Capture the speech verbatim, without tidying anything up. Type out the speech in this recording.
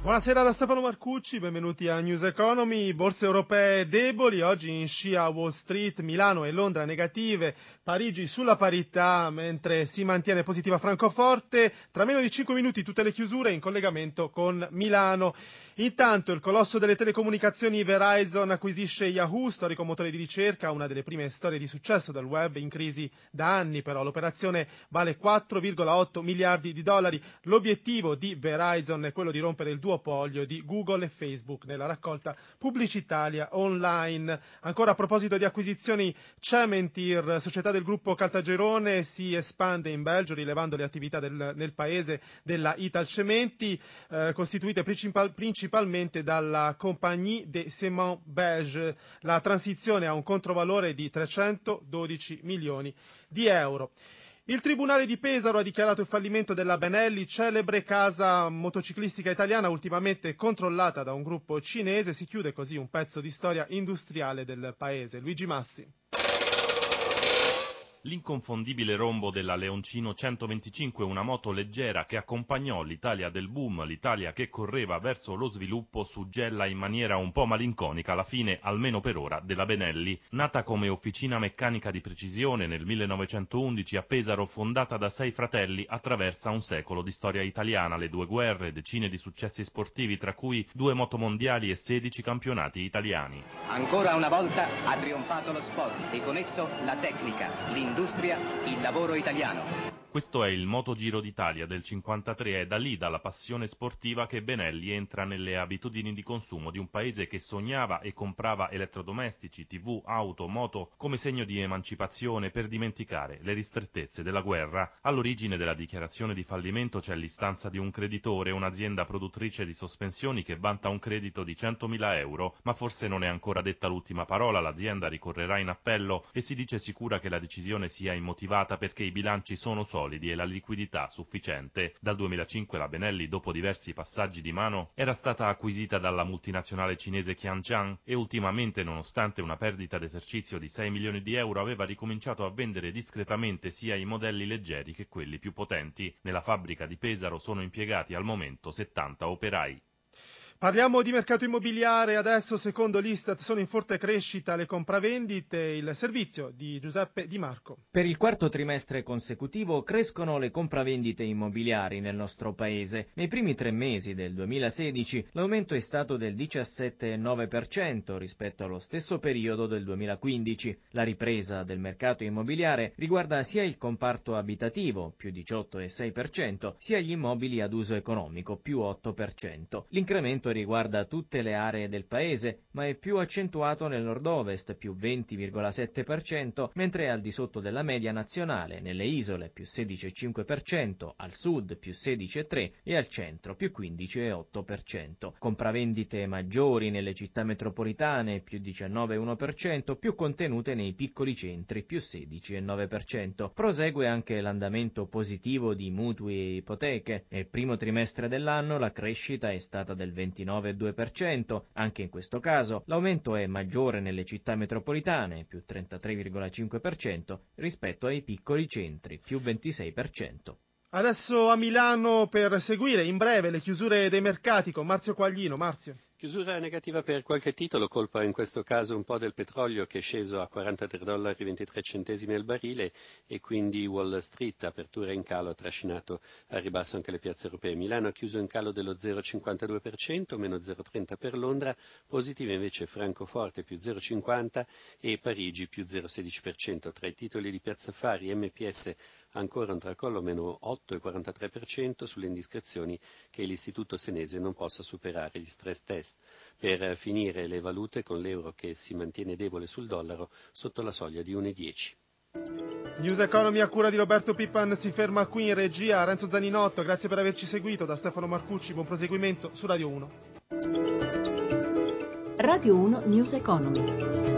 Buonasera da Stefano Marcucci, benvenuti a News Economy. Borse europee deboli, oggi in scia Wall Street, Milano e Londra negative, Parigi sulla parità mentre si mantiene positiva Francoforte. Tra meno di cinque minuti tutte le chiusure in collegamento con Milano. Intanto il colosso delle telecomunicazioni Verizon acquisisce Yahoo, storico motore di ricerca, una delle prime storie di successo del web in crisi da anni, però l'operazione vale quattro virgola otto miliardi di dollari. L'obiettivo di Verizon è quello di rompere il duo polio di Google e Facebook nella raccolta Pubblicitalia online. Ancora a proposito di acquisizioni, Cementir, società del gruppo Caltagirone, si espande in Belgio rilevando le attività del, nel paese della Italcementi, eh, costituite principal, principalmente dalla Compagnie des Ciments Belge. La transizione ha un controvalore di trecentododici milioni di euro. Il Tribunale di Pesaro ha dichiarato il fallimento della Benelli, celebre casa motociclistica italiana ultimamente controllata da un gruppo cinese. Si chiude così un pezzo di storia industriale del paese. Luigi Massi. L'inconfondibile rombo della Leoncino centoventicinque, una moto leggera che accompagnò l'Italia del boom, l'Italia che correva verso lo sviluppo, suggella in maniera un po' malinconica la fine, almeno per ora, della Benelli. Nata come officina meccanica di precisione nel millenovecentoundici a Pesaro, fondata da sei fratelli, attraversa un secolo di storia italiana, le due guerre, decine di successi sportivi, tra cui due motomondiali e sedici campionati italiani. Ancora una volta ha trionfato lo sport e con esso la tecnica, l'industria, il lavoro italiano. Questo è il Motogiro d'Italia del cinquantatré, è da lì, dalla passione sportiva, che Benelli entra nelle abitudini di consumo di un paese che sognava e comprava elettrodomestici, tv, auto, moto come segno di emancipazione per dimenticare le ristrettezze della guerra. All'origine della dichiarazione di fallimento c'è l'istanza di un creditore, un'azienda produttrice di sospensioni che vanta un credito di centomila euro, ma forse non è ancora detta l'ultima parola, l'azienda ricorrerà in appello e si dice sicura che la decisione sia immotivata perché i bilanci sono solidi. solidi e la liquidità sufficiente. Dal duemilacinque la Benelli, dopo diversi passaggi di mano, era stata acquisita dalla multinazionale cinese Qianjiang e ultimamente, nonostante una perdita d'esercizio di sei milioni di euro, aveva ricominciato a vendere discretamente sia i modelli leggeri che quelli più potenti. Nella fabbrica di Pesaro sono impiegati al momento settanta operai. Parliamo di mercato immobiliare adesso. Secondo l'Istat sono in forte crescita le compravendite. Il servizio di Giuseppe Di Marco. Per il quarto trimestre consecutivo crescono le compravendite immobiliari nel nostro paese. Nei primi tre mesi del duemilasedici l'aumento è stato del diciassette virgola nove per cento rispetto allo stesso periodo del duemilaquindici. La ripresa del mercato immobiliare riguarda sia il comparto abitativo, più diciotto virgola sei per cento, sia gli immobili ad uso economico, più otto per cento. L'incremento riguarda tutte le aree del paese, ma è più accentuato nel nord-ovest, più venti virgola sette per cento, mentre è al di sotto della media nazionale, nelle isole più sedici virgola cinque per cento, al sud più sedici virgola tre per cento e al centro più quindici virgola otto per cento. Compravendite maggiori nelle città metropolitane, più diciannove virgola uno per cento, più contenute nei piccoli centri, più sedici virgola nove per cento. Prosegue anche l'andamento positivo di mutui e ipoteche. Nel primo trimestre dell'anno la crescita è stata del ventinove virgola due per cento. Anche in questo caso l'aumento è maggiore nelle città metropolitane, più trentatré virgola cinque per cento, rispetto ai piccoli centri, più ventisei per cento. Adesso a Milano per seguire in breve le chiusure dei mercati con Marzio Quaglino. Marzio. Chiusura negativa per qualche titolo, colpa in questo caso un po' del petrolio che è sceso a quarantatré dollari e ventitré centesimi al barile, e quindi Wall Street, apertura in calo, ha trascinato a ribasso anche le piazze europee. Milano ha chiuso in calo dello zero virgola cinquantadue per cento, meno zero virgola trenta per Londra, positive invece Francoforte più zero virgola cinquanta e Parigi più zero virgola sedici per cento. Tra i titoli di Piazza Affari, M P S ancora un tracollo, meno otto virgola quarantatré per cento, sulle indiscrezioni che l'istituto senese non possa superare gli stress test. Per finire le valute, con l'euro che si mantiene debole sul dollaro sotto la soglia di uno virgola dieci. News Economy a cura di Roberto Pippan si ferma qui. In regia Renzo Zaninotto, grazie per averci seguito. Da Stefano Marcucci, buon proseguimento su Radio uno. Radio uno News Economy.